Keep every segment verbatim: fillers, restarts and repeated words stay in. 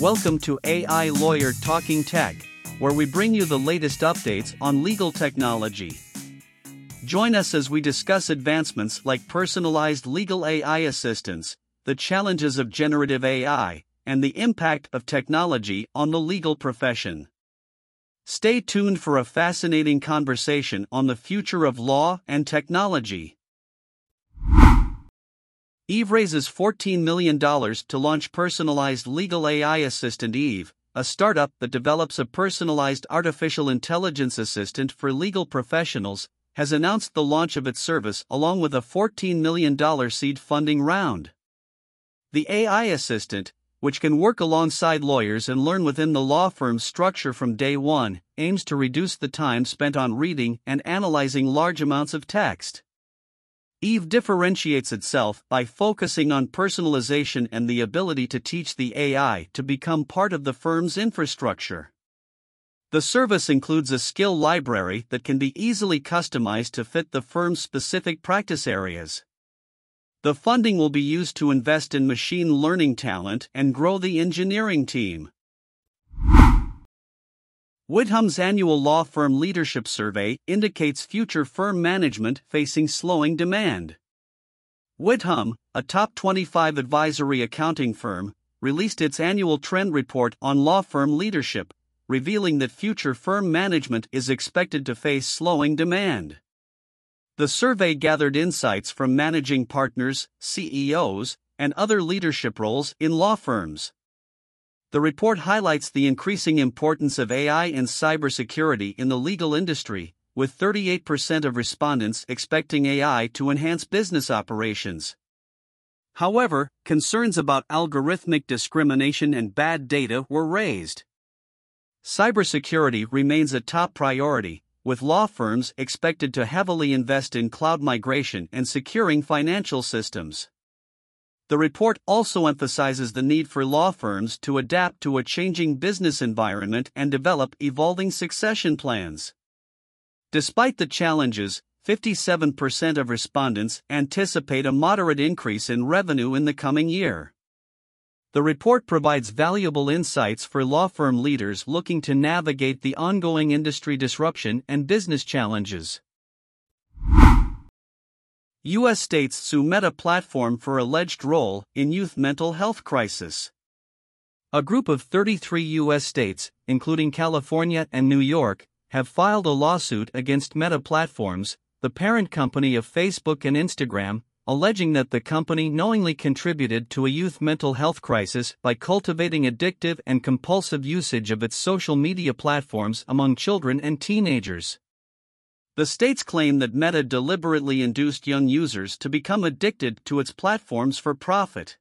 Welcome to A I Lawyer Talking Tech, where we bring you the latest updates on legal technology. Join us as we discuss advancements like personalized legal A I assistance, the challenges of generative A I, and the impact of technology on the legal profession. Stay tuned for a fascinating conversation on the future of law and technology. Eve raises fourteen million dollars to launch personalized legal A I assistant Eve, a startup that develops a personalized artificial intelligence assistant for legal professionals, has announced the launch of its service along with a fourteen million dollars seed funding round. The A I assistant, which can work alongside lawyers and learn within the law firm's structure from day one, aims to reduce the time spent on reading and analyzing large amounts of text. Eve differentiates itself by focusing on personalization and the ability to teach the A I to become part of the firm's infrastructure. The service includes a skill library that can be easily customized to fit the firm's specific practice areas. The funding will be used to invest in machine learning talent and grow the engineering team. Withum's annual law firm leadership survey indicates future firm management facing slowing demand. Withum, a top twenty-five advisory accounting firm, released its annual trend report on law firm leadership, revealing that future firm management is expected to face slowing demand. The survey gathered insights from managing partners, C E Os, and other leadership roles in law firms. The report highlights the increasing importance of A I and cybersecurity in the legal industry, with thirty-eight percent of respondents expecting A I to enhance business operations. However, concerns about algorithmic discrimination and bad data were raised. Cybersecurity remains a top priority, with law firms expected to heavily invest in cloud migration and securing financial systems. The report also emphasizes the need for law firms to adapt to a changing business environment and develop evolving succession plans. Despite the challenges, fifty-seven percent of respondents anticipate a moderate increase in revenue in the coming year. The report provides valuable insights for law firm leaders looking to navigate the ongoing industry disruption and business challenges. U S states sue Meta Platform for alleged role in youth mental health crisis. A group of thirty-three U S states, including California and New York, have filed a lawsuit against Meta Platforms, the parent company of Facebook and Instagram, alleging that the company knowingly contributed to a youth mental health crisis by cultivating addictive and compulsive usage of its social media platforms among children and teenagers. The states claim that Meta deliberately induced young users to become addicted to its platforms for profit.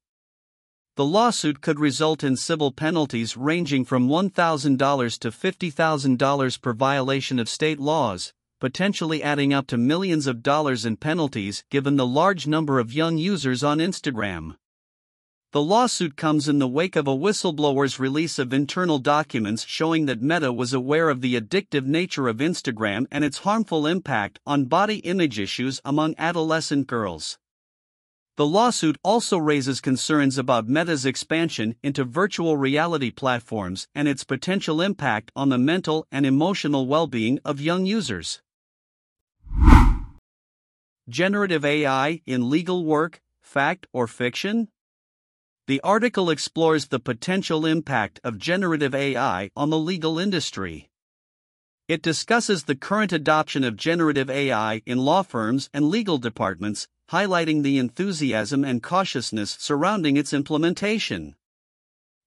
The lawsuit could result in civil penalties ranging from one thousand dollars to fifty thousand dollars per violation of state laws, potentially adding up to millions of dollars in penalties given the large number of young users on Instagram. The lawsuit comes in the wake of a whistleblower's release of internal documents showing that Meta was aware of the addictive nature of Instagram and its harmful impact on body image issues among adolescent girls. The lawsuit also raises concerns about Meta's expansion into virtual reality platforms and its potential impact on the mental and emotional well-being of young users. Generative A I in legal work, fact or fiction? The article explores the potential impact of generative A I on the legal industry. It discusses the current adoption of generative A I in law firms and legal departments, highlighting the enthusiasm and cautiousness surrounding its implementation.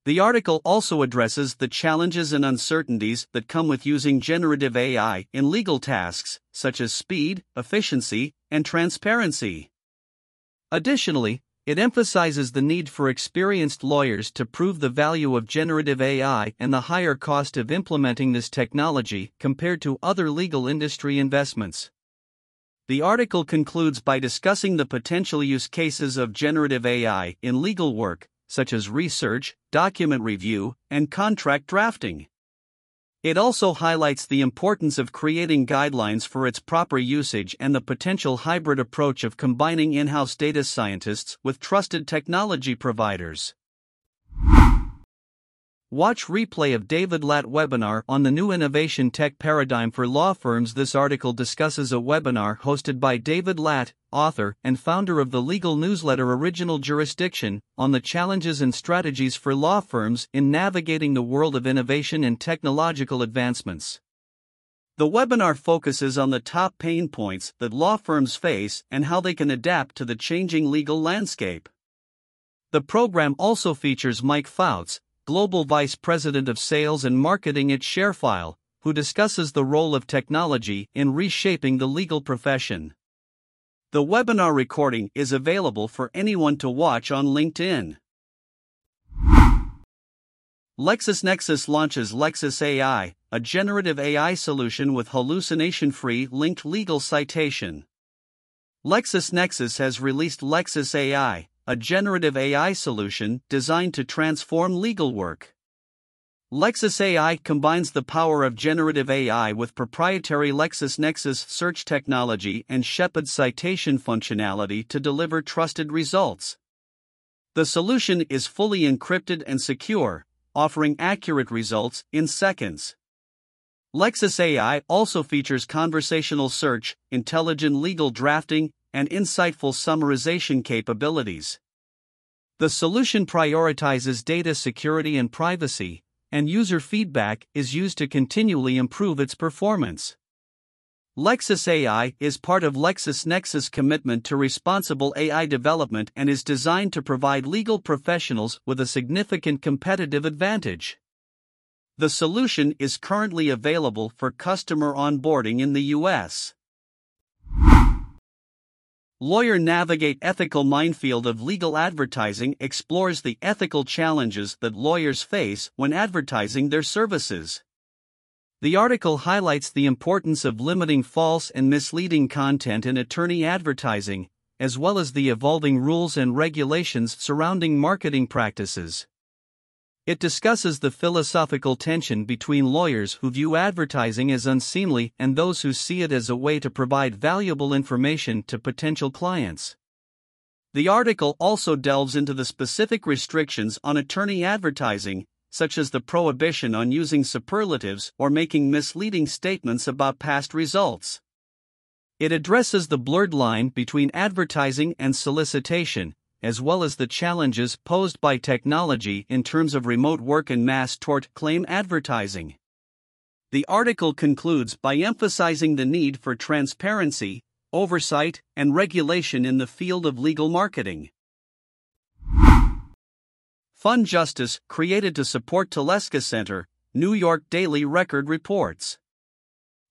The article also addresses the challenges and uncertainties that come with using generative A I in legal tasks, such as speed, efficiency, and transparency. Additionally, it emphasizes the need for experienced lawyers to prove the value of generative A I and the higher cost of implementing this technology compared to other legal industry investments. The article concludes by discussing the potential use cases of generative A I in legal work, such as research, document review, and contract drafting. It also highlights the importance of creating guidelines for its proper usage and the potential hybrid approach of combining in-house data scientists with trusted technology providers. Watch replay of David Lat webinar on the new innovation tech paradigm for law firms. This article discusses a webinar hosted by David Lat, author and founder of the legal newsletter Original Jurisdiction, on the challenges and strategies for law firms in navigating the world of innovation and technological advancements. The webinar focuses on the top pain points that law firms face and how they can adapt to the changing legal landscape. The program also features Mike Fouts, Global Vice President of Sales and Marketing at Sharefile, who discusses the role of technology in reshaping the legal profession. The webinar recording is available for anyone to watch on LinkedIn. LexisNexis launches Lexis A I, a generative A I solution with hallucination-free linked legal citation. LexisNexis has released Lexis A I, a generative A I solution designed to transform legal work. Lexis A I combines the power of generative A I with proprietary LexisNexis search technology and Shepard's citation functionality to deliver trusted results. The solution is fully encrypted and secure, offering accurate results in seconds. Lexis A I also features conversational search, intelligent legal drafting, and insightful summarization capabilities. The solution prioritizes data security and privacy, and user feedback is used to continually improve its performance. Lexis A I is part of LexisNexis' commitment to responsible A I development and is designed to provide legal professionals with a significant competitive advantage. The solution is currently available for customer onboarding in the U S Lawyer Navigate Ethical Minefield of Legal Advertising explores the ethical challenges that lawyers face when advertising their services. The article highlights the importance of limiting false and misleading content in attorney advertising, as well as the evolving rules and regulations surrounding marketing practices. It discusses the philosophical tension between lawyers who view advertising as unseemly and those who see it as a way to provide valuable information to potential clients. The article also delves into the specific restrictions on attorney advertising, such as the prohibition on using superlatives or making misleading statements about past results. It addresses the blurred line between advertising and solicitation, as well as the challenges posed by technology in terms of remote work and mass tort claim advertising. The article concludes by emphasizing the need for transparency, oversight, and regulation in the field of legal marketing. Fund Justice created to support Telesca Center, New York Daily Record reports.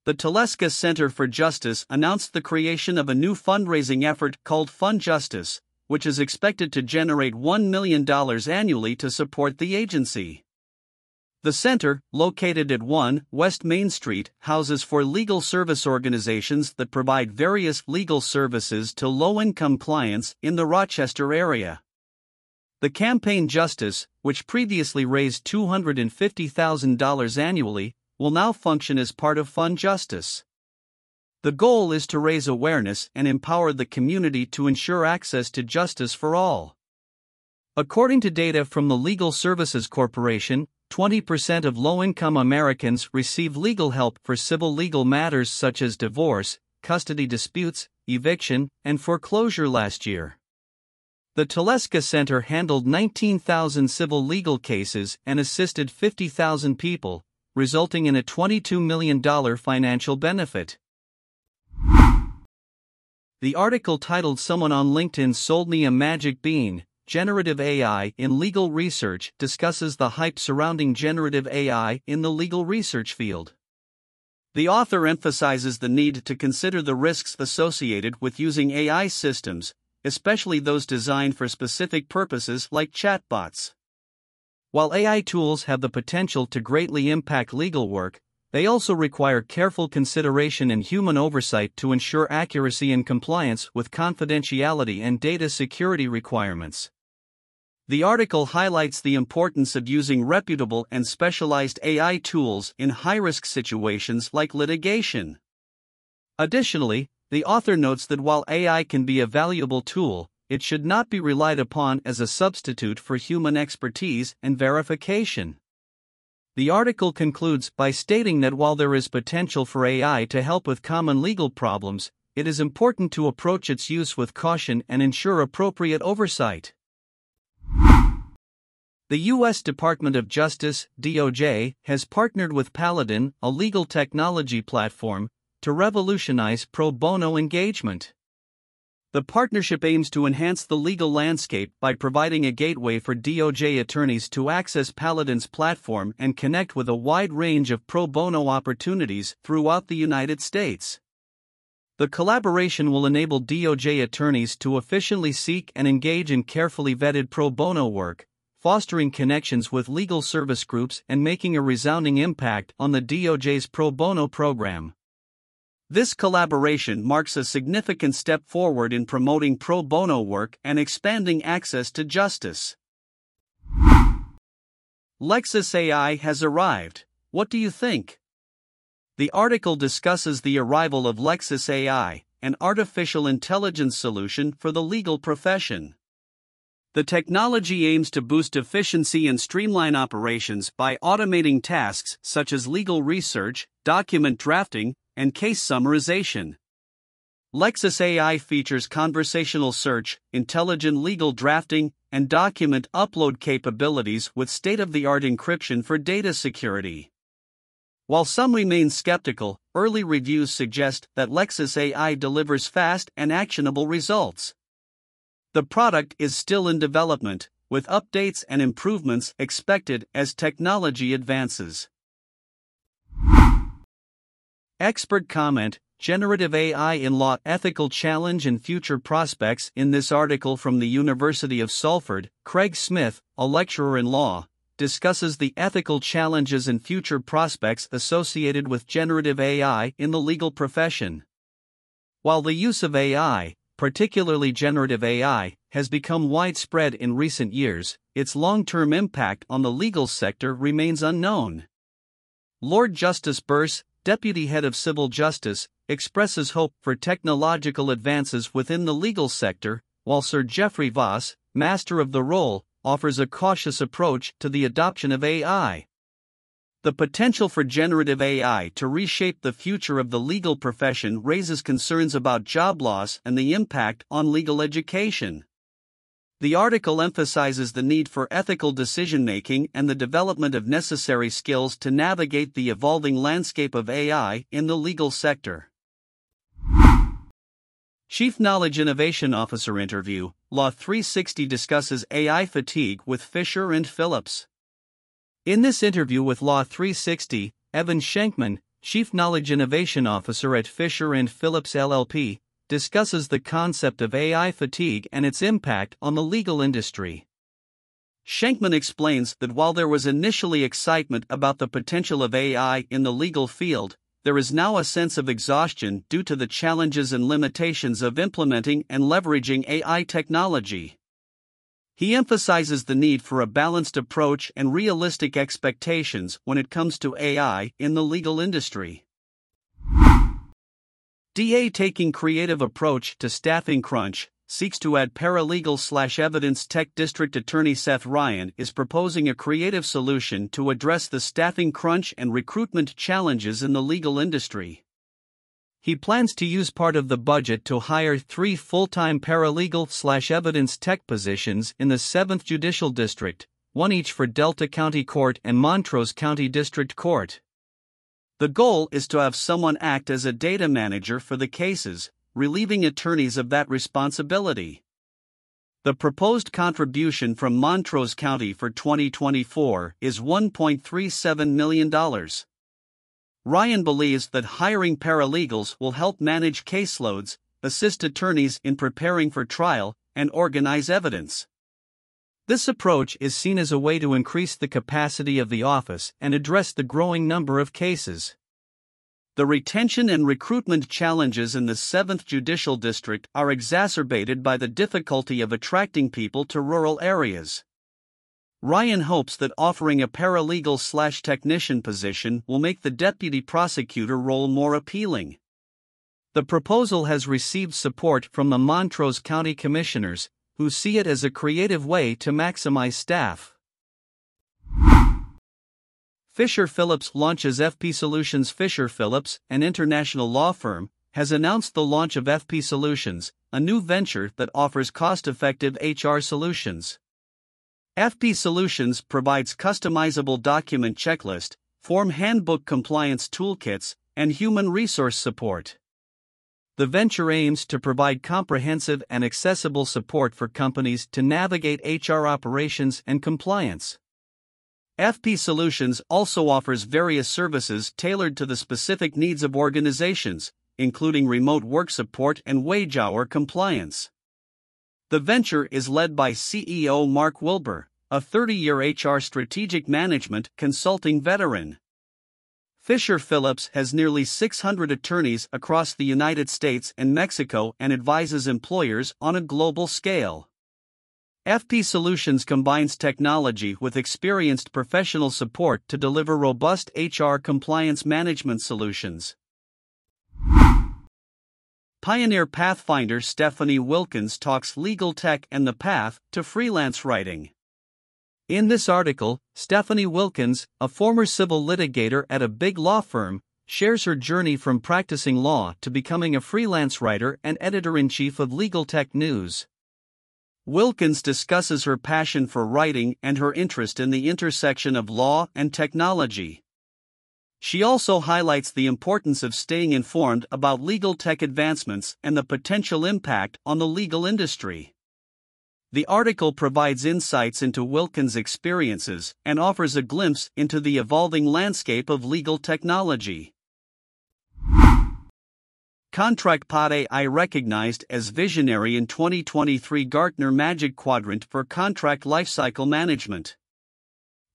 The Telesca Center for Justice announced the creation of a new fundraising effort called Fund Justice, which is expected to generate one million dollars annually to support the agency. The center, located at one West Main Street, houses four legal service organizations that provide various legal services to low-income clients in the Rochester area. The Campaign Justice, which previously raised two hundred fifty thousand dollars annually, will now function as part of Fund Justice. The goal is to raise awareness and empower the community to ensure access to justice for all. According to data from the Legal Services Corporation, twenty percent of low-income Americans receive legal help for civil legal matters such as divorce, custody disputes, eviction, and foreclosure last year. The Telesca Center handled nineteen thousand civil legal cases and assisted fifty thousand people, resulting in a twenty-two million dollars financial benefit. The article titled Someone on LinkedIn Sold Me a Magic Bean, Generative A I in Legal Research discusses the hype surrounding generative A I in the legal research field. The author emphasizes the need to consider the risks associated with using A I systems, especially those designed for specific purposes like chatbots. While A I tools have the potential to greatly impact legal work, they also require careful consideration and human oversight to ensure accuracy and compliance with confidentiality and data security requirements. The article highlights the importance of using reputable and specialized A I tools in high-risk situations like litigation. Additionally, the author notes that while A I can be a valuable tool, it should not be relied upon as a substitute for human expertise and verification. The article concludes by stating that while there is potential for A I to help with common legal problems, it is important to approach its use with caution and ensure appropriate oversight. The U S Department of Justice, D O J, has partnered with Paladin, a legal technology platform, to revolutionize pro bono engagement. The partnership aims to enhance the legal landscape by providing a gateway for D O J attorneys to access Paladin's platform and connect with a wide range of pro bono opportunities throughout the United States. The collaboration will enable D O J attorneys to efficiently seek and engage in carefully vetted pro bono work, fostering connections with legal service groups and making a resounding impact on the D O J's pro bono program. This collaboration marks a significant step forward in promoting pro bono work and expanding access to justice. Lexis A I has arrived. What do you think? The article discusses the arrival of Lexis A I, an artificial intelligence solution for the legal profession. The technology aims to boost efficiency and streamline operations by automating tasks such as legal research, document drafting, and case summarization. Lexis A I features conversational search, intelligent legal drafting, and document upload capabilities with state-of-the-art encryption for data security. While some remain skeptical, early reviews suggest that Lexis A I delivers fast and actionable results. The product is still in development, with updates and improvements expected as technology advances. Expert comment: Generative A I in Law, Ethical Challenge and Future Prospects. In this article from the University of Salford, Craig Smith, a lecturer in law, discusses the ethical challenges and future prospects associated with generative A I in the legal profession. While the use of A I, particularly generative A I, has become widespread in recent years, its long-term impact on the legal sector remains unknown. Lord Justice Burse, Deputy Head of Civil Justice, expresses hope for technological advances within the legal sector, while Sir Geoffrey Voss, master of the role, offers a cautious approach to the adoption of A I. The potential for generative A I to reshape the future of the legal profession raises concerns about job loss and the impact on legal education. The article emphasizes the need for ethical decision-making and the development of necessary skills to navigate the evolving landscape of A I in the legal sector. Chief Knowledge Innovation Officer interview: Law three sixty discusses A I fatigue with Fisher and Phillips. In this interview with Law three sixty, Evan Schenkman, Chief Knowledge Innovation Officer at Fisher and Phillips L L P, discusses the concept of A I fatigue and its impact on the legal industry. Schenkman explains that while there was initially excitement about the potential of A I in the legal field, there is now a sense of exhaustion due to the challenges and limitations of implementing and leveraging A I technology. He emphasizes the need for a balanced approach and realistic expectations when it comes to A I in the legal industry. D A taking creative approach to staffing crunch, seeks to add paralegal/evidence tech. District Attorney Seth Ryan is proposing a creative solution to address the staffing crunch and recruitment challenges in the legal industry. He plans to use part of the budget to hire three full-time paralegal/evidence tech positions in the seventh Judicial District, one each for Delta County Court and Montrose County District Court. The goal is to have someone act as a data manager for the cases, relieving attorneys of that responsibility. The proposed contribution from Montrose County for twenty twenty-four is one point three seven million dollars. Ryan believes that hiring paralegals will help manage caseloads, assist attorneys in preparing for trial, and organize evidence. This approach is seen as a way to increase the capacity of the office and address the growing number of cases. The retention and recruitment challenges in the seventh Judicial District are exacerbated by the difficulty of attracting people to rural areas. Ryan hopes that offering a paralegal/technician position will make the deputy prosecutor role more appealing. The proposal has received support from the Montrose County Commissioners, who see it as a creative way to maximize staff. Fisher Phillips launches F P Solutions. Fisher Phillips, an international law firm, has announced the launch of F P Solutions, a new venture that offers cost-effective H R solutions. F P Solutions provides customizable document checklist, form handbook compliance toolkits, and human resource support. The venture aims to provide comprehensive and accessible support for companies to navigate H R operations and compliance. F P Solutions also offers various services tailored to the specific needs of organizations, including remote work support and wage hour compliance. The venture is led by C E O Mark Wilbur, a thirty-year H R strategic management consulting veteran. Fisher Phillips has nearly six hundred attorneys across the United States and Mexico and advises employers on a global scale. F P Solutions combines technology with experienced professional support to deliver robust H R compliance management solutions. Pioneer Pathfinder Stephanie Wilkins talks legal tech and the path to freelance writing. In this article, Stephanie Wilkins, a former civil litigator at a big law firm, shares her journey from practicing law to becoming a freelance writer and editor-in-chief of Legal Tech News. Wilkins discusses her passion for writing and her interest in the intersection of law and technology. She also highlights the importance of staying informed about legal tech advancements and the potential impact on the legal industry. The article provides insights into Wilkins' experiences and offers a glimpse into the evolving landscape of legal technology. ContractPod A I recognized as visionary in twenty twenty-three Gartner Magic Quadrant for Contract Lifecycle Management.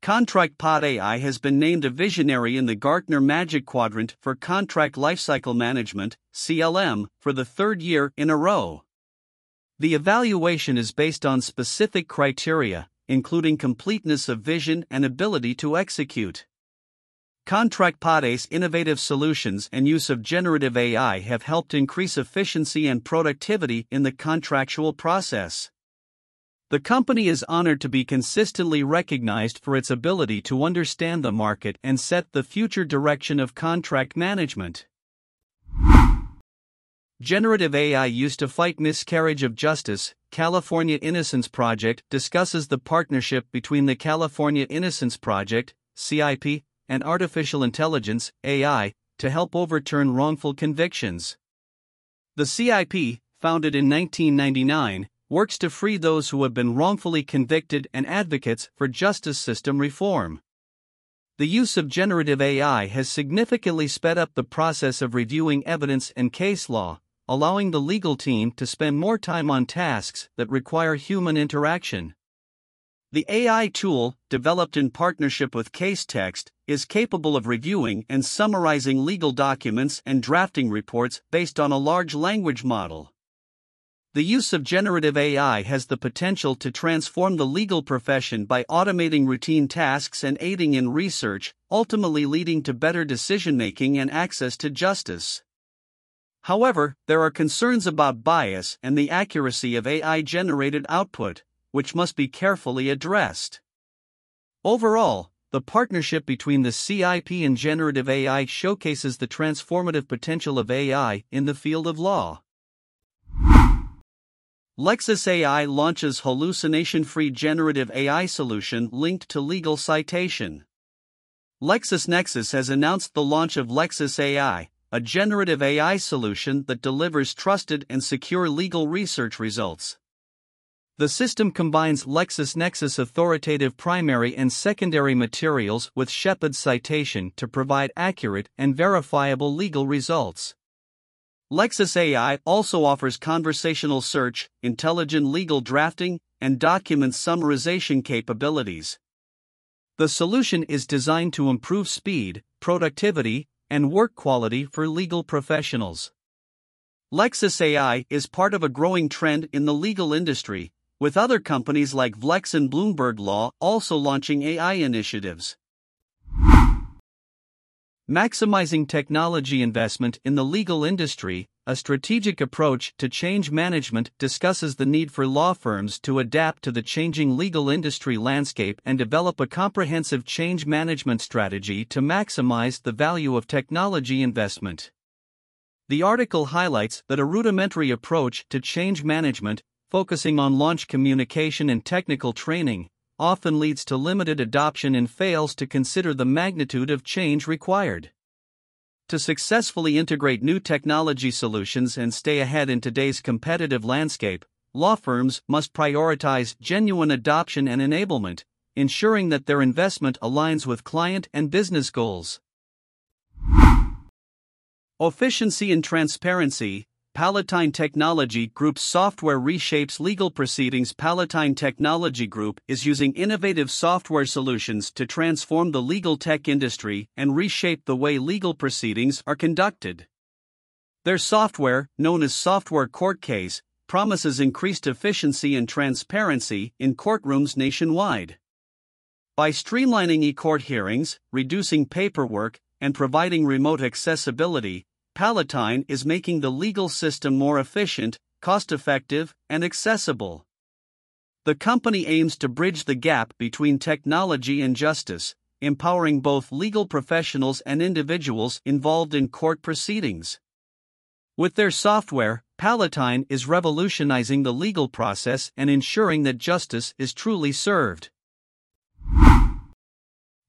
ContractPod A I has been named a visionary in the Gartner Magic Quadrant for Contract Lifecycle Management (C L M) for the third year in a row. The evaluation is based on specific criteria, including completeness of vision and ability to execute. ContractPod's innovative solutions and use of generative A I have helped increase efficiency and productivity in the contractual process. The company is honored to be consistently recognized for its ability to understand the market and set the future direction of contract management. Generative A I used to fight miscarriage of justice. California Innocence Project discusses the partnership between the California Innocence Project, C I P, and artificial intelligence, A I, to help overturn wrongful convictions. The C I P, founded in nineteen ninety-nine, works to free those who have been wrongfully convicted and advocates for justice system reform. The use of generative A I has significantly sped up the process of reviewing evidence and case law, allowing the legal team to spend more time on tasks that require human interaction. The A I tool, developed in partnership with Case Text, is capable of reviewing and summarizing legal documents and drafting reports based on a large language model. The use of generative A I has the potential to transform the legal profession by automating routine tasks and aiding in research, ultimately leading to better decision-making and access to justice. However, there are concerns about bias and the accuracy of A I-generated output, which must be carefully addressed. Overall, the partnership between the C I P and generative A I showcases the transformative potential of A I in the field of law. Lexis A I launches hallucination-free generative A I solution linked to legal citation. LexisNexis has announced the launch of Lexis A I, a generative A I solution that delivers trusted and secure legal research results. The system combines LexisNexis authoritative primary and secondary materials with Shepard's citation to provide accurate and verifiable legal results. Lexis A I also offers conversational search, intelligent legal drafting, and document summarization capabilities. The solution is designed to improve speed, productivity, and work quality for legal professionals. Lexis A I is part of a growing trend in the legal industry, with other companies like Vlex and Bloomberg Law also launching A I initiatives. Maximizing technology investment in the legal industry, A Strategic Approach to Change Management discusses the need for law firms to adapt to the changing legal industry landscape and develop a comprehensive change management strategy to maximize the value of technology investment. The article highlights that a rudimentary approach to change management, focusing on launch communication and technical training, often leads to limited adoption and fails to consider the magnitude of change required. To successfully integrate new technology solutions and stay ahead in today's competitive landscape, law firms must prioritize genuine adoption and enablement, ensuring that their investment aligns with client and business goals. Efficiency and Transparency. Palatine Technology Group's software reshapes legal proceedings. Palatine Technology Group is using innovative software solutions to transform the legal tech industry and reshape the way legal proceedings are conducted. Their software, known as Software Court Case, promises increased efficiency and transparency in courtrooms nationwide. By streamlining e-court hearings, reducing paperwork, and providing remote accessibility, Palatine is making the legal system more efficient, cost-effective, and accessible. The company aims to bridge the gap between technology and justice, empowering both legal professionals and individuals involved in court proceedings. With their software, Palatine is revolutionizing the legal process and ensuring that justice is truly served.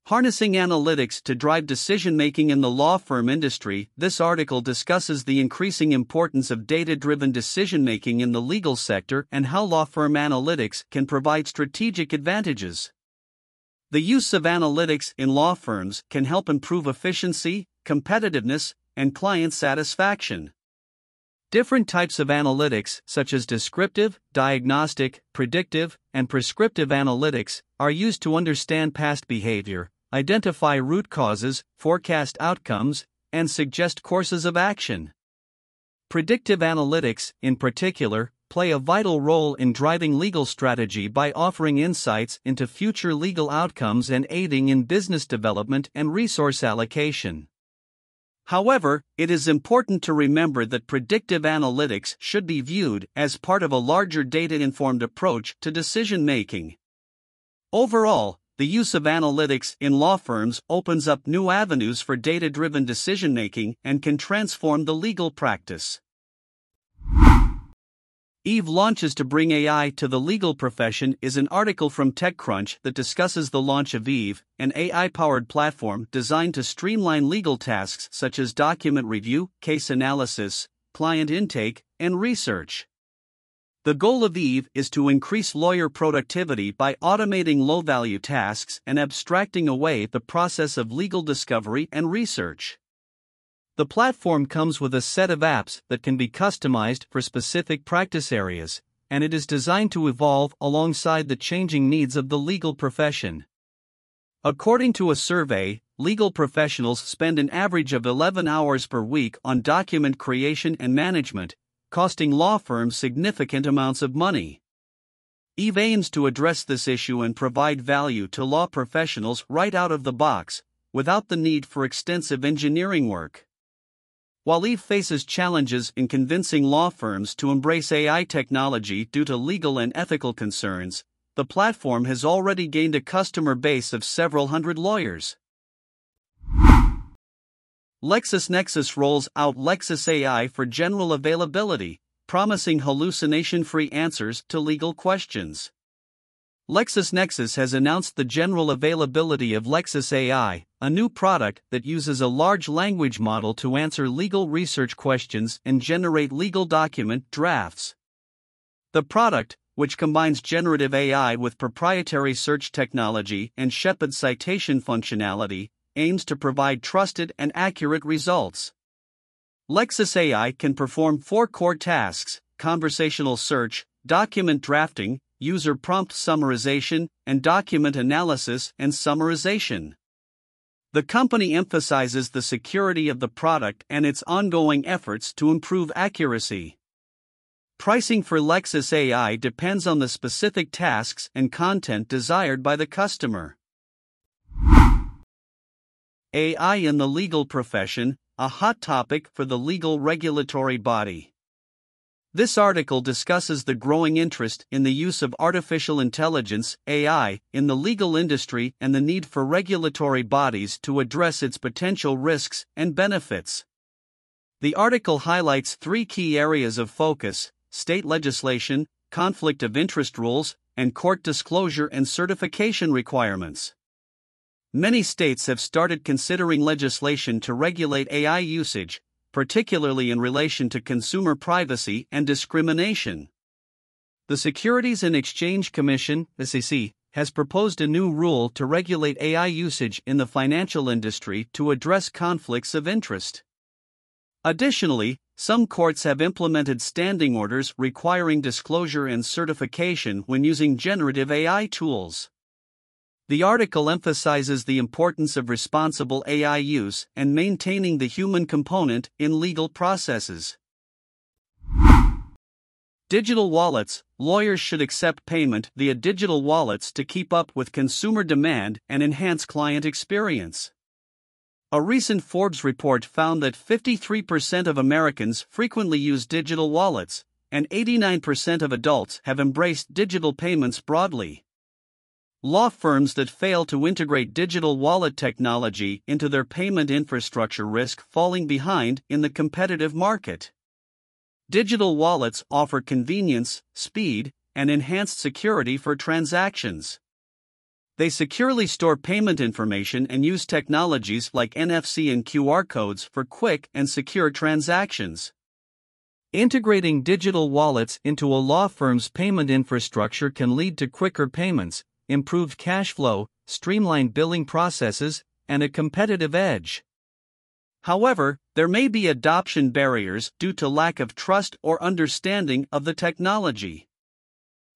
Harnessing analytics to drive decision-making in the law firm industry. This article discusses the increasing importance of data-driven decision-making in the legal sector and how law firm analytics can provide strategic advantages. The use of analytics in law firms can help improve efficiency, competitiveness, and client satisfaction. Different types of analytics, such as descriptive, diagnostic, predictive, and prescriptive analytics, are used to understand past behavior, identify root causes, forecast outcomes, and suggest courses of action. Predictive analytics, in particular, play a vital role in driving legal strategy by offering insights into future legal outcomes and aiding in business development and resource allocation. However, it is important to remember that predictive analytics should be viewed as part of a larger data-informed approach to decision-making. Overall, the use of analytics in law firms opens up new avenues for data-driven decision-making and can transform the legal practice. Eve launches to bring A I to the legal profession is an article from TechCrunch that discusses the launch of Eve, an A I-powered platform designed to streamline legal tasks such as document review, case analysis, client intake, and research. The goal of Eve is to increase lawyer productivity by automating low-value tasks and abstracting away the process of legal discovery and research. The platform comes with a set of apps that can be customized for specific practice areas, and it is designed to evolve alongside the changing needs of the legal profession. According to a survey, legal professionals spend an average of eleven hours per week on document creation and management, costing law firms significant amounts of money. Eve aims to address this issue and provide value to law professionals right out of the box, without the need for extensive engineering work. While Eve faces challenges in convincing law firms to embrace A I technology due to legal and ethical concerns, the platform has already gained a customer base of several hundred lawyers. LexisNexis rolls out Lexis A I for general availability, promising hallucination-free answers to legal questions. LexisNexis has announced the general availability of Lexis A I, a new product that uses a large language model to answer legal research questions and generate legal document drafts. The product, which combines generative A I with proprietary search technology and Shepard's citation functionality, aims to provide trusted and accurate results. Lexis A I can perform four core tasks: conversational search, document drafting, user prompt summarization, and document analysis and summarization. The company emphasizes the security of the product and its ongoing efforts to improve accuracy. Pricing for Lexis A I depends on the specific tasks and content desired by the customer. A I in the legal profession, a hot topic for the legal regulatory body. This article discusses the growing interest in the use of artificial intelligence (A I) in the legal industry and the need for regulatory bodies to address its potential risks and benefits. The article highlights three key areas of focus: state legislation, conflict of interest rules, and court disclosure and certification requirements. Many states have started considering legislation to regulate A I usage, particularly in relation to consumer privacy and discrimination. The Securities and Exchange Commission (S E C) has proposed a new rule to regulate A I usage in the financial industry to address conflicts of interest. Additionally, some courts have implemented standing orders requiring disclosure and certification when using generative A I tools. The article emphasizes the importance of responsible A I use and maintaining the human component in legal processes. Digital wallets: lawyers should accept payment via digital wallets to keep up with consumer demand and enhance client experience. A recent Forbes report found that fifty-three percent of Americans frequently use digital wallets, and eighty-nine percent of adults have embraced digital payments broadly. Law firms that fail to integrate digital wallet technology into their payment infrastructure risk falling behind in the competitive market. Digital wallets offer convenience, speed, and enhanced security for transactions. They securely store payment information and use technologies like N F C and Q R codes for quick and secure transactions. Integrating digital wallets into a law firm's payment infrastructure can lead to quicker payments, improved cash flow, streamlined billing processes, and a competitive edge. However, there may be adoption barriers due to lack of trust or understanding of the technology.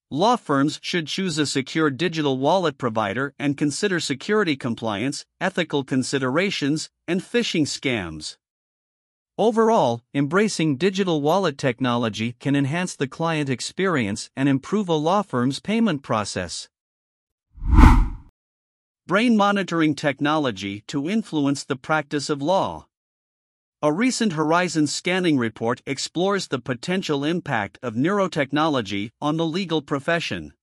Law firms should choose a secure digital wallet provider and consider security compliance, ethical considerations, and phishing scams. Overall, embracing digital wallet technology can enhance the client experience and improve a law firm's payment process. Brain monitoring technology to influence the practice of law. A recent Horizon scanning report explores the potential impact of neurotechnology on the legal profession.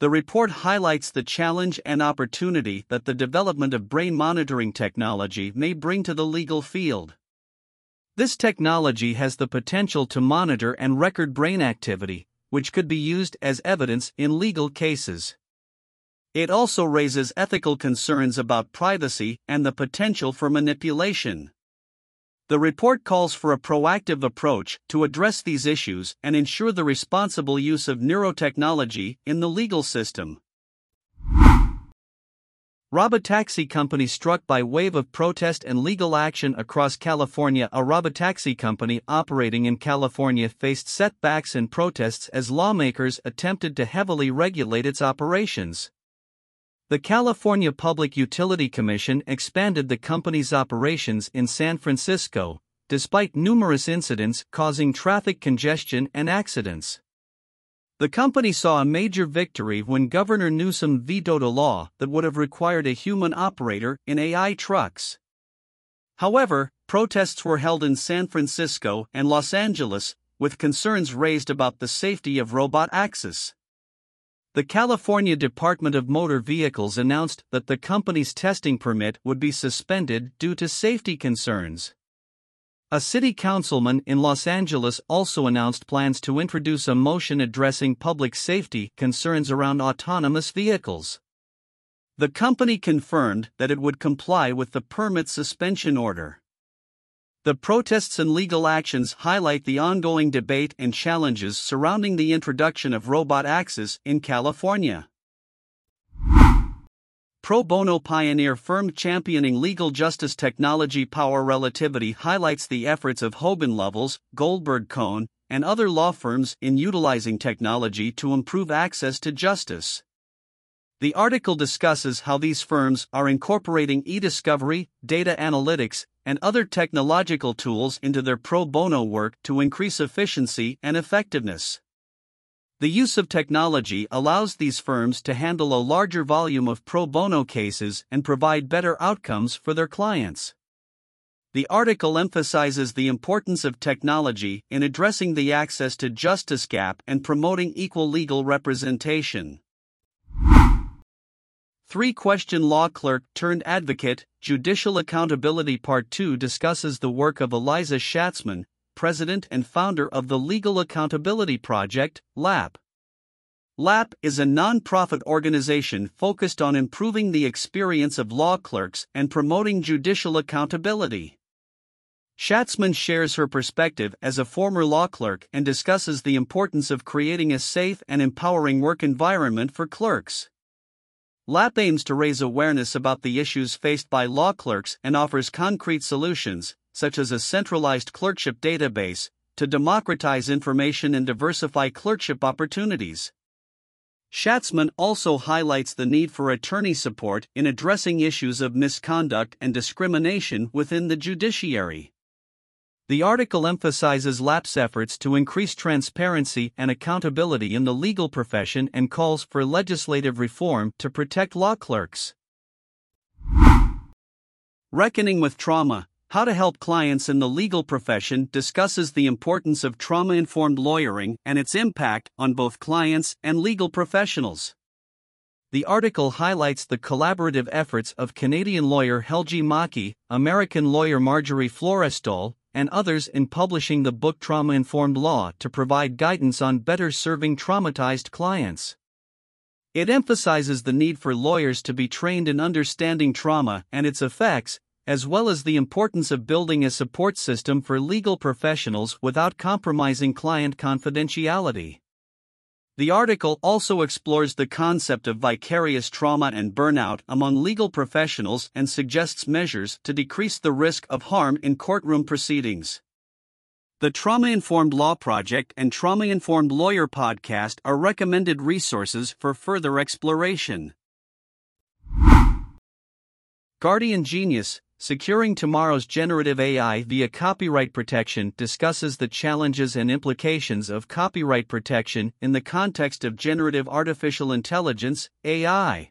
The report highlights the challenge and opportunity that the development of brain monitoring technology may bring to the legal field. This technology has the potential to monitor and record brain activity, which could be used as evidence in legal cases. It also raises ethical concerns about privacy and the potential for manipulation. The report calls for a proactive approach to address these issues and ensure the responsible use of neurotechnology in the legal system. Robotaxi company struck by wave of protest and legal action across California. A robotaxi company operating in California faced setbacks and protests as lawmakers attempted to heavily regulate its operations. The California Public Utility Commission expanded the company's operations in San Francisco, despite numerous incidents causing traffic congestion and accidents. The company saw a major victory when Governor Newsom vetoed a law that would have required a human operator in A I trucks. However, protests were held in San Francisco and Los Angeles, with concerns raised about the safety of robot access. The California Department of Motor Vehicles announced that the company's testing permit would be suspended due to safety concerns. A city councilman in Los Angeles also announced plans to introduce a motion addressing public safety concerns around autonomous vehicles. The company confirmed that it would comply with the permit suspension order. The protests and legal actions highlight the ongoing debate and challenges surrounding the introduction of robot axes in California. Pro bono pioneer firm championing legal justice technology. Power Relativity highlights the efforts of Hogan Lovells, Goldberg Cohn, and other law firms in utilizing technology to improve access to justice. The article discusses how these firms are incorporating e-discovery, data analytics, and other technological tools into their pro bono work to increase efficiency and effectiveness. The use of technology allows these firms to handle a larger volume of pro bono cases and provide better outcomes for their clients. the article emphasizes the importance of technology in addressing the access to justice gap and promoting equal legal representation. Three-Question Law Clerk Turned Advocate, Judicial Accountability Part two discusses the work of Eliza Schatzman, president and founder of the Legal Accountability Project, L A P. L A P is a non-profit organization focused on improving the experience of law clerks and promoting judicial accountability. Schatzman shares her perspective as a former law clerk and discusses the importance of creating a safe and empowering work environment for clerks. L A P aims to raise awareness about the issues faced by law clerks and offers concrete solutions, such as a centralized clerkship database, to democratize information and diversify clerkship opportunities. Schatzman also highlights the need for attorney support in addressing issues of misconduct and discrimination within the judiciary. The article emphasizes L A P's efforts to increase transparency and accountability in the legal profession and calls for legislative reform to protect law clerks. Reckoning with Trauma: How to Help Clients in the Legal Profession discusses the importance of trauma-informed lawyering and its impact on both clients and legal professionals. The article highlights the collaborative efforts of Canadian lawyer Helgi Maki, American lawyer Marjorie Florestall, and others in publishing the book Trauma-Informed Law to provide guidance on better serving traumatized clients. It emphasizes the need for lawyers to be trained in understanding trauma and its effects, as well as the importance of building a support system for legal professionals without compromising client confidentiality. The article also explores the concept of vicarious trauma and burnout among legal professionals and suggests measures to decrease the risk of harm in courtroom proceedings. The Trauma-Informed Law Project and Trauma-Informed Lawyer podcast are recommended resources for further exploration. Guardian Genius: Securing Tomorrow's Generative A I via Copyright Protection discusses the challenges and implications of copyright protection in the context of generative artificial intelligence, A I.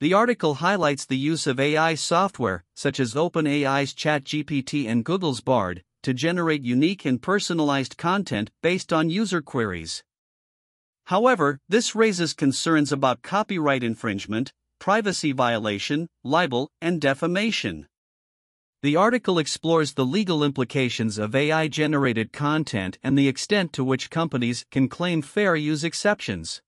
The article highlights the use of A I software, such as OpenAI's ChatGPT and Google's Bard, to generate unique and personalized content based on user queries. However, this raises concerns about copyright infringement, privacy violation, libel, and defamation. The article explores the legal implications of A I-generated content and the extent to which companies can claim fair use exceptions.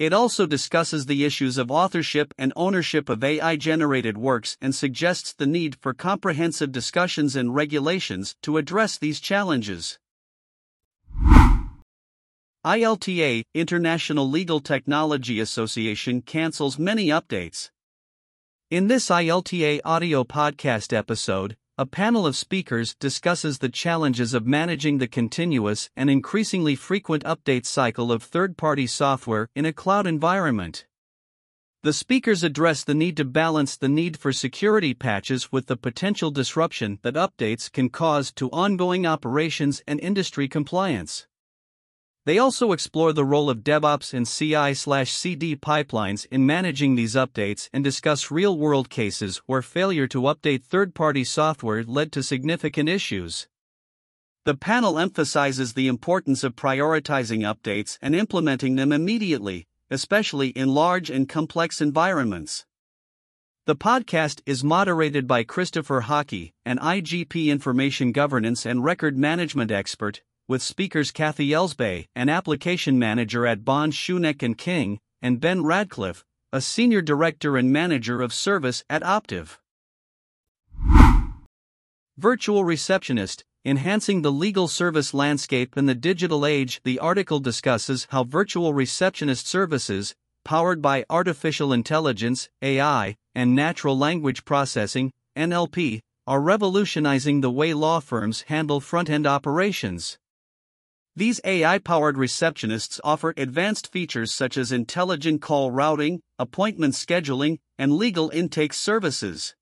It also discusses the issues of authorship and ownership of A I-generated works and suggests the need for comprehensive discussions and regulations to address these challenges. I L T A, International Legal Technology Association, cancels many updates. In this I L T A audio podcast episode, a panel of speakers discusses the challenges of managing the continuous and increasingly frequent update cycle of third-party software in a cloud environment. The speakers address the need to balance the need for security patches with the potential disruption that updates can cause to ongoing operations and industry compliance. They also explore the role of DevOps and C I slash C D pipelines in managing these updates and discuss real-world cases where failure to update third-party software led to significant issues. The panel emphasizes the importance of prioritizing updates and implementing them immediately, especially in large and complex environments. The podcast is moderated by Christopher Hockey, an I G P information governance and record management expert, with speakers Kathy Elsbay, an application manager at Bond Schoeneck and King, and Ben Radcliffe, a senior director and manager of service at Optiv. Virtual Receptionist: Enhancing the Legal Service Landscape in the Digital Age. The article discusses how virtual receptionist services, powered by artificial intelligence, A I, and natural language processing, N L P, are revolutionizing the way law firms handle front-end operations. These A I-powered receptionists offer advanced features such as intelligent call routing, appointment scheduling, and legal intake services.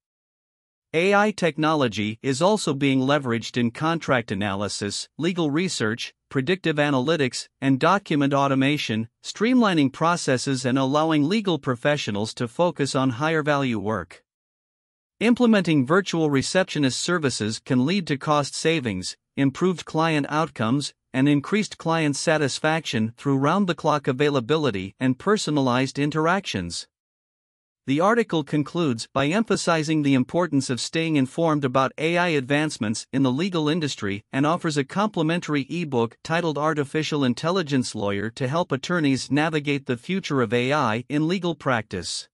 A I technology is also being leveraged in contract analysis, legal research, predictive analytics, and document automation, streamlining processes and allowing legal professionals to focus on higher-value work. Implementing virtual receptionist services can lead to cost savings, improved client outcomes, and increased client satisfaction through round-the-clock availability and personalized interactions. The article concludes by emphasizing the importance of staying informed about A I advancements in the legal industry and offers a complimentary ebook titled Artificial Intelligence Lawyer to help attorneys navigate the future of A I in legal practice.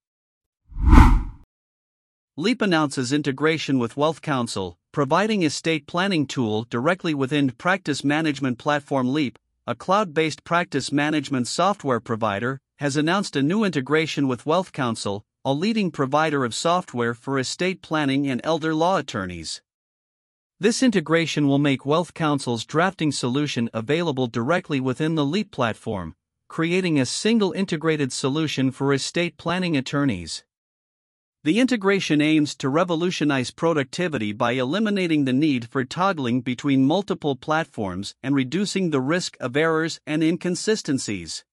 Leap announces integration with WealthCounsel, providing estate planning tool directly within practice management platform Leap, a cloud-based practice management software provider, has announced a new integration with WealthCounsel, a leading provider of software for estate planning and elder law attorneys. This integration will make WealthCounsel's drafting solution available directly within the Leap platform, creating a single integrated solution for estate planning attorneys. The integration aims to revolutionize productivity by eliminating the need for toggling between multiple platforms and reducing the risk of errors and inconsistencies.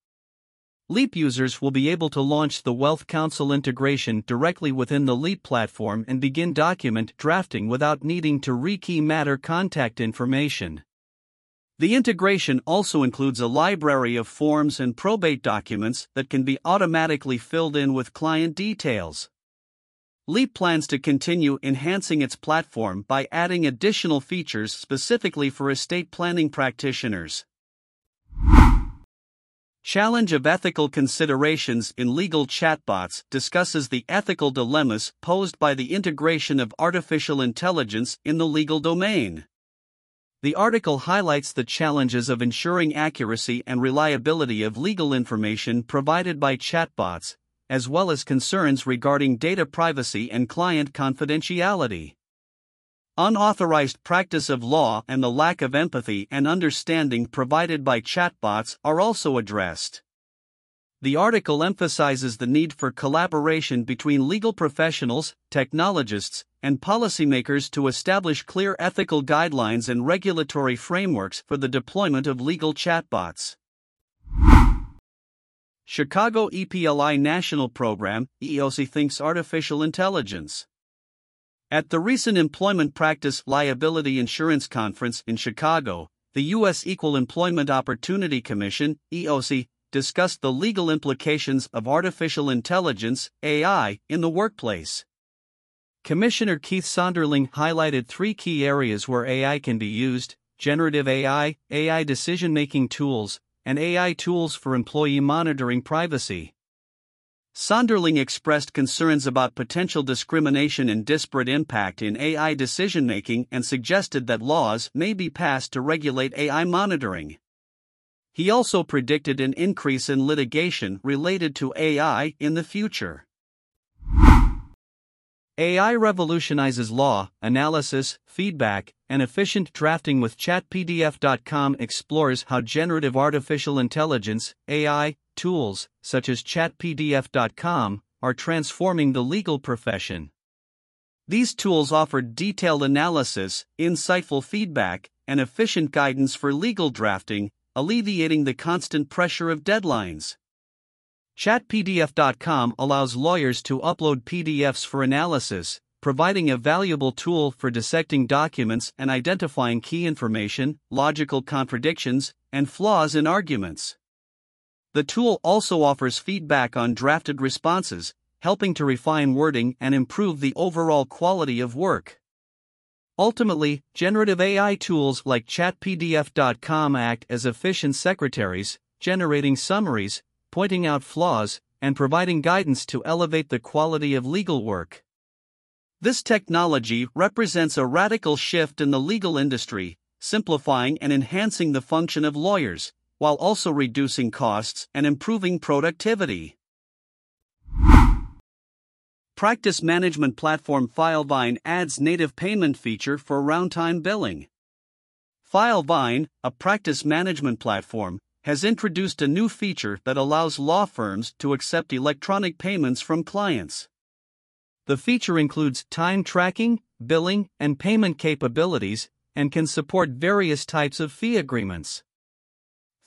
Leap users will be able to launch the WealthCounsel integration directly within the Leap platform and begin document drafting without needing to rekey matter contact information. The integration also includes a library of forms and probate documents that can be automatically filled in with client details. Leap plans to continue enhancing its platform by adding additional features specifically for estate planning practitioners. Challenge of Ethical Considerations in Legal Chatbots discusses the ethical dilemmas posed by the integration of artificial intelligence in the legal domain. The article highlights the challenges of ensuring accuracy and reliability of legal information provided by chatbots, as well as concerns regarding data privacy and client confidentiality. Unauthorized practice of law and the lack of empathy and understanding provided by chatbots are also addressed. The article emphasizes the need for collaboration between legal professionals, technologists, and policymakers to establish clear ethical guidelines and regulatory frameworks for the deployment of legal chatbots. Chicago E P L I National Program, E E O C Thinks Artificial Intelligence. At the recent Employment Practice Liability Insurance Conference in Chicago, the U S Equal Employment Opportunity Commission, E E O C, discussed the legal implications of artificial intelligence, A I, in the workplace. Commissioner Keith Sonderling highlighted three key areas where A I can be used: generative A I, A I decision-making tools, and A I tools for employee monitoring privacy. Sonderling expressed concerns about potential discrimination and disparate impact in A I decision-making and suggested that laws may be passed to regulate A I monitoring. He also predicted an increase in litigation related to A I in the future. A I revolutionizes law, analysis, feedback, and efficient drafting with Chat P D F dot com explores how generative artificial intelligence, A I, tools, such as Chat P D F dot com, are transforming the legal profession. These tools offer detailed analysis, insightful feedback, and efficient guidance for legal drafting, alleviating the constant pressure of deadlines. Chat P D F dot com allows lawyers to upload P D Fs for analysis, providing a valuable tool for dissecting documents and identifying key information, logical contradictions, and flaws in arguments. The tool also offers feedback on drafted responses, helping to refine wording and improve the overall quality of work. Ultimately, generative A I tools like Chat P D F dot com act as efficient secretaries, generating summaries, pointing out flaws, and providing guidance to elevate the quality of legal work. This technology represents a radical shift in the legal industry, simplifying and enhancing the function of lawyers, while also reducing costs and improving productivity. Practice management platform Filevine adds native payment feature for round-time billing. Filevine, a practice management platform, has introduced a new feature that allows law firms to accept electronic payments from clients. The feature includes time tracking, billing, and payment capabilities, and can support various types of fee agreements.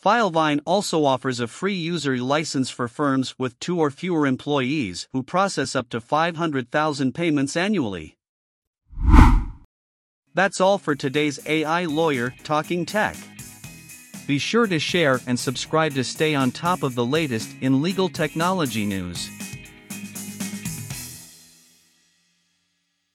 Filevine also offers a free user license for firms with two or fewer employees who process up to five hundred thousand payments annually. That's all for today's A I Lawyer Talking Tech. Be sure to share and subscribe to stay on top of the latest in legal technology news.